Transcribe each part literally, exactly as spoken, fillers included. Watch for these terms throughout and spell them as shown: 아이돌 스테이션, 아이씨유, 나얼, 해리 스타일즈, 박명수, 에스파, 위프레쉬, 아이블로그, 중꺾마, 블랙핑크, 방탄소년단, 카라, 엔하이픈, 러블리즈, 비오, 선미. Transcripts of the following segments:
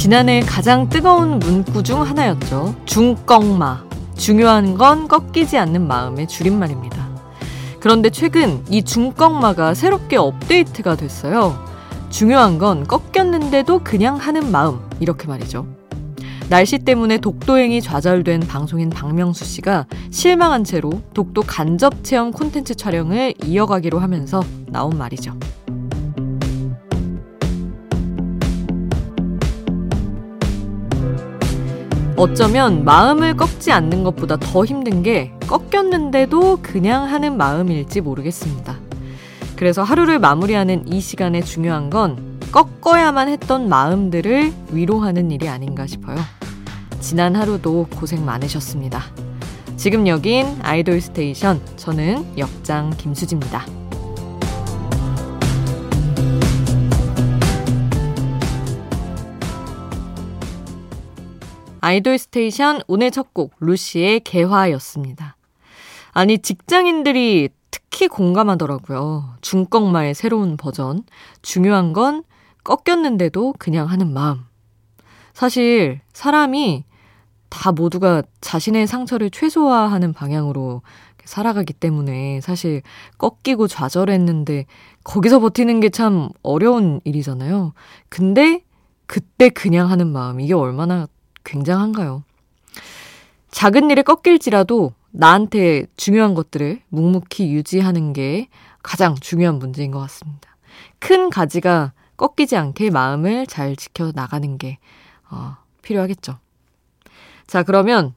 지난해 가장 뜨거운 문구 중 하나였죠. 중꺾마. 중요한 건 꺾이지 않는 마음의 줄임말입니다. 그런데 최근 이 중꺾마가 새롭게 업데이트가 됐어요. 중요한 건 꺾였는데도 그냥 하는 마음, 이렇게 말이죠. 날씨 때문에 독도행이 좌절된 방송인 박명수 씨가 실망한 채로 독도 간접체험 콘텐츠 촬영을 이어가기로 하면서 나온 말이죠. 어쩌면 마음을 꺾지 않는 것보다 더 힘든 게 꺾였는데도 그냥 하는 마음일지 모르겠습니다. 그래서 하루를 마무리하는 이 시간에 중요한 건 꺾어야만 했던 마음들을 위로하는 일이 아닌가 싶어요. 지난 하루도 고생 많으셨습니다. 지금 여긴 아이돌 스테이션, 저는 역장 김수지입니다. 아이돌 스테이션 오늘 첫 곡 루시의 개화였습니다. 아니, 직장인들이 특히 공감하더라고요. 중꺾마의 새로운 버전, 중요한 건 꺾였는데도 그냥 하는 마음. 사실 사람이 다 모두가 자신의 상처를 최소화하는 방향으로 살아가기 때문에 사실 꺾이고 좌절했는데 거기서 버티는 게 참 어려운 일이잖아요. 근데 그때 그냥 하는 마음, 이게 얼마나 굉장한가요? 작은 일에 꺾일지라도 나한테 중요한 것들을 묵묵히 유지하는 게 가장 중요한 문제인 것 같습니다. 큰 가지가 꺾이지 않게 마음을 잘 지켜나가는 게 어, 필요하겠죠. 자, 그러면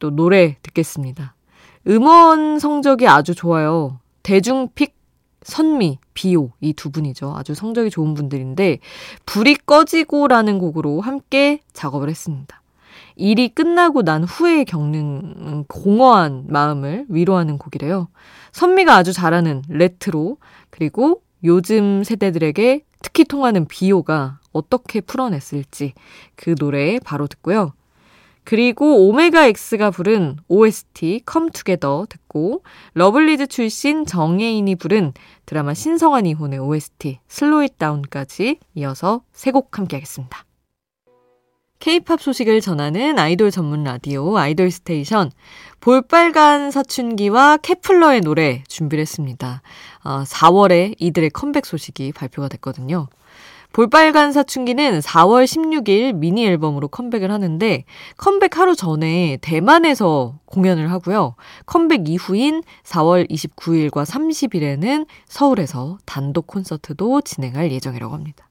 또 노래 듣겠습니다. 음원 성적이 아주 좋아요. 대중픽 선미, 비오, 이 두 분이죠. 아주 성적이 좋은 분들인데 불이 꺼지고라는 곡으로 함께 작업을 했습니다. 일이 끝나고 난 후에 겪는 공허한 마음을 위로하는 곡이래요. 선미가 아주 잘하는 레트로, 그리고 요즘 세대들에게 특히 통하는 비오가 어떻게 풀어냈을지 그 노래 바로 듣고요. 그리고 오메가X가 부른 오에스티 Come Together 듣고, 러블리즈 출신 정혜인이 부른 드라마 신성한 이혼의 오에스티 Slow It Down까지 이어서 세 곡 함께 하겠습니다. K-팝 소식을 전하는 아이돌 전문 라디오 아이돌 스테이션, 볼빨간 사춘기와 케플러의 노래 준비를 했습니다. 사월에 이들의 컴백 소식이 발표가 됐거든요. 볼빨간 사춘기는 사월 십육일 미니 앨범으로 컴백을 하는데, 컴백 하루 전에 대만에서 공연을 하고요. 컴백 이후인 사월 이십구일과 삼십일에는 서울에서 단독 콘서트도 진행할 예정이라고 합니다.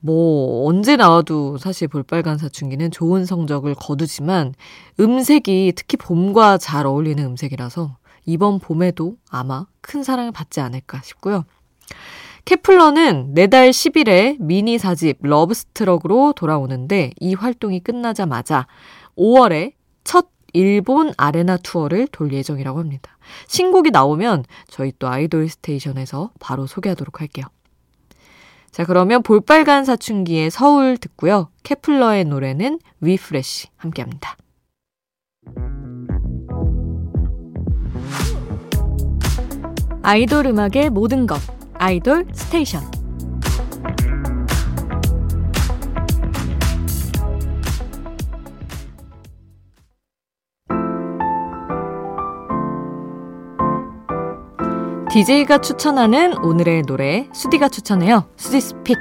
뭐 언제 나와도 사실 볼빨간 사춘기는 좋은 성적을 거두지만 음색이 특히 봄과 잘 어울리는 음색이라서 이번 봄에도 아마 큰 사랑을 받지 않을까 싶고요. 케플러는 내달 십일에 미니 사집 러브스트럭으로 돌아오는데, 이 활동이 끝나자마자 오월에 첫 일본 아레나 투어를 돌 예정이라고 합니다. 신곡이 나오면 저희 또 아이돌 스테이션에서 바로 소개하도록 할게요. 자, 그러면 볼빨간 사춘기의 서울 듣고요. 케플러의 노래는 위프레쉬 함께합니다. 아이돌 음악의 모든 것, 아이돌 스테이션. 디제이가 추천하는 오늘의 노래, 수디가 추천해요. 수디 스픽.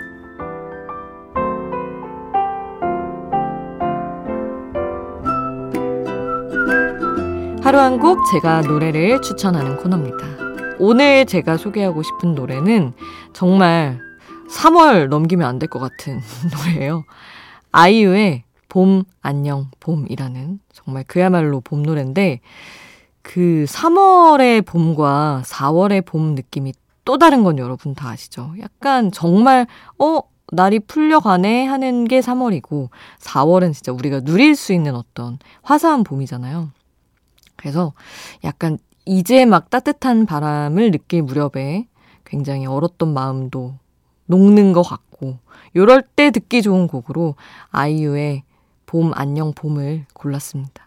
하루 한 곡 제가 노래를 추천하는 코너입니다. 오늘 제가 소개하고 싶은 노래는 정말 삼월 넘기면 안 될 것 같은 노래예요. 아이유의 봄 안녕 봄이라는, 정말 그야말로 봄 노래인데 그 삼월의 봄과 사월의 봄 느낌이 또 다른 건 여러분 다 아시죠? 약간 정말 어? 날이 풀려가네 하는 게 삼월이고, 사월은 진짜 우리가 누릴 수 있는 어떤 화사한 봄이잖아요. 그래서 약간 이제 막 따뜻한 바람을 느낄 무렵에 굉장히 얼었던 마음도 녹는 것 같고, 이럴 때 듣기 좋은 곡으로 아이유의 봄 안녕 봄을 골랐습니다.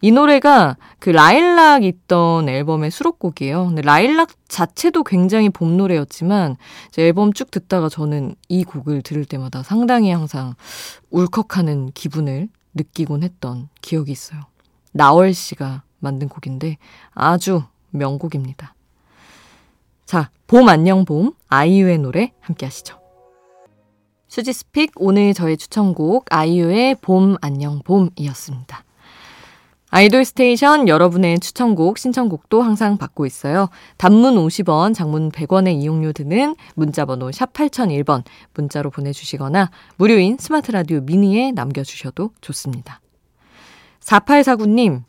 이 노래가 그 라일락 있던 앨범의 수록곡이에요. 근데 라일락 자체도 굉장히 봄 노래였지만 이제 앨범 쭉 듣다가 저는 이 곡을 들을 때마다 상당히 항상 울컥하는 기분을 느끼곤 했던 기억이 있어요. 나얼 씨가 만든 곡인데 아주 명곡입니다. 자, 봄 안녕 봄, 아이유의 노래 함께 하시죠. 수지스픽 오늘 저의 추천곡 아이유의 봄 안녕 봄이었습니다. 아이돌 스테이션 여러분의 추천곡, 신청곡도 항상 받고 있어요. 단문 오십 원, 장문 백 원의 이용료 드는 문자번호 샵 팔공공일 번 문자로 보내주시거나 무료인 스마트 라디오 미니에 남겨주셔도 좋습니다. 사팔사구 님,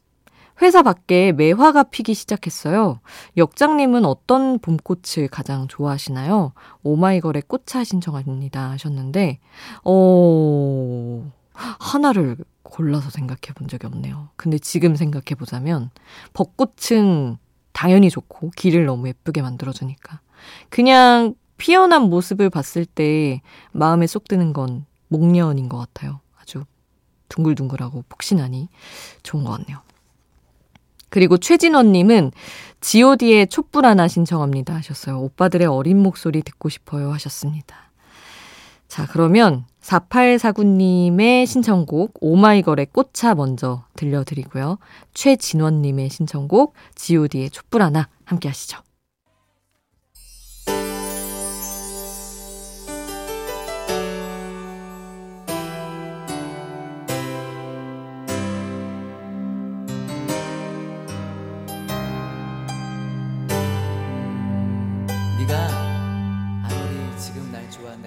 회사 밖에 매화가 피기 시작했어요. 역장님은 어떤 봄꽃을 가장 좋아하시나요? 오마이걸의 꽃차 신청합니다 하셨는데 어... 하나를 골라서 생각해 본 적이 없네요. 근데 지금 생각해 보자면 벚꽃은 당연히 좋고 길을 너무 예쁘게 만들어주니까 그냥 피어난 모습을 봤을 때 마음에 쏙 드는 건 목련인 것 같아요. 아주 둥글둥글하고 폭신하니 좋은 것 같네요. 그리고 최진원님은 지오디의 촛불 하나 신청합니다 하셨어요. 오빠들의 어린 목소리 듣고 싶어요 하셨습니다. 자, 그러면 사팔사구 님의 신청곡 오마이걸의 꽃차 먼저 들려드리고요. 최진원님의 신청곡 지오디의 촛불 하나 함께 하시죠.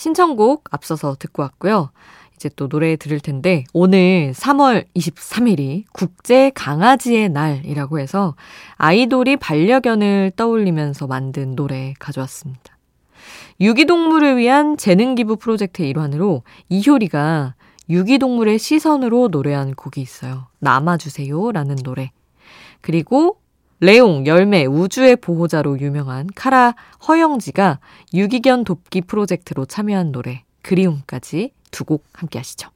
신청곡 앞서서 듣고 왔고요. 이제 또 노래 들을 텐데 오늘 삼월 이십삼일이 국제 강아지의 날이라고 해서 아이돌이 반려견을 떠올리면서 만든 노래 가져왔습니다. 유기동물을 위한 재능기부 프로젝트의 일환으로 이효리가 유기동물의 시선으로 노래한 곡이 있어요. 남아주세요라는 노래. 그리고 레옹, 열매, 우주의 보호자로 유명한 카라, 허영지가 유기견 돕기 프로젝트로 참여한 노래 그리움까지 두 곡 함께 하시죠.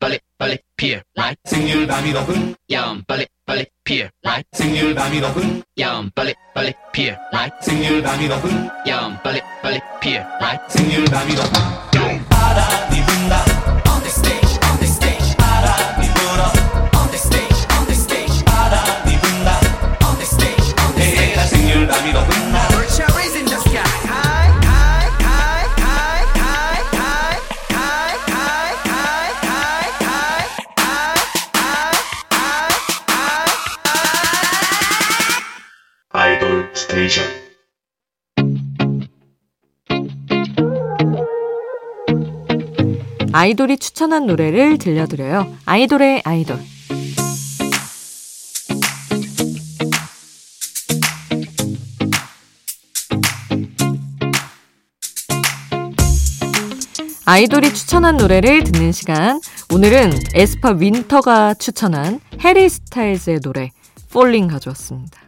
빨리 빨리 피해 라이트 생일 밤이 더군 야옴 빨리 빨리 피해 라이트 생일 밤이 더군 야옴 빨리 빨리 피해 라이트 생일 밤이 더군 야옴 빨리 빨리 피해 라이트 생일 밤이 더군 바람이 분다 on the stage on the stage 바람이 불어 아이돌 스테이션. 아이돌이 추천한 노래를 들려드려요. 아이돌의 아이돌. 아이돌이 추천한 노래를 듣는 시간. 오늘은 에스파 윈터가 추천한 해리 스타일즈의 노래 Falling 가져왔습니다.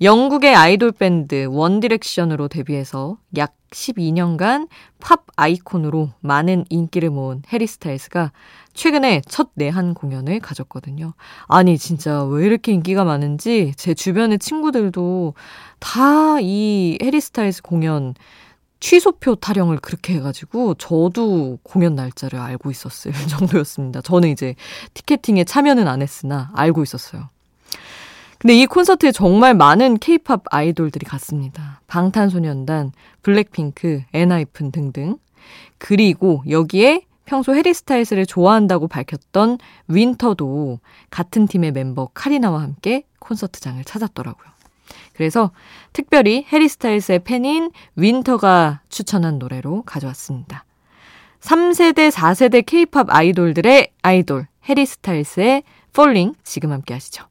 영국의 아이돌 밴드 원디렉션으로 데뷔해서 약 십이 년간 팝 아이콘으로 많은 인기를 모은 해리 스타일즈가 최근에 첫 내한 공연을 가졌거든요. 아니 진짜 왜 이렇게 인기가 많은지 제 주변의 친구들도 다 이 해리 스타일즈 공연 취소표 타령을 그렇게 해가지고 저도 공연 날짜를 알고 있었을 정도였습니다. 저는 이제 티켓팅에 참여는 안 했으나 알고 있었어요. 근데 이 콘서트에 정말 많은 케이팝 아이돌들이 갔습니다. 방탄소년단, 블랙핑크, 엔하이픈 등등. 그리고 여기에 평소 해리 스타일스를 좋아한다고 밝혔던 윈터도 같은 팀의 멤버 카리나와 함께 콘서트장을 찾았더라고요. 그래서 특별히 해리 스타일스의 팬인 윈터가 추천한 노래로 가져왔습니다. 삼 세대, 사 세대 케이팝 아이돌들의 아이돌 해리 스타일스의 Falling 지금 함께 하시죠.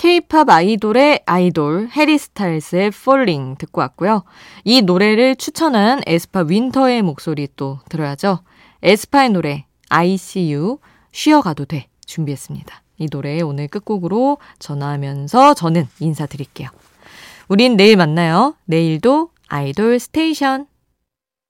케이팝 아이돌의 아이돌 해리 스타일스의 Falling 듣고 왔고요. 이 노래를 추천한 에스파 윈터의 목소리 또 들어야죠. 에스파의 노래 아이씨유 쉬어가도 돼 준비했습니다. 이 노래 오늘 끝곡으로 전하면서 저는 인사드릴게요. 우린 내일 만나요. 내일도 아이돌 스테이션.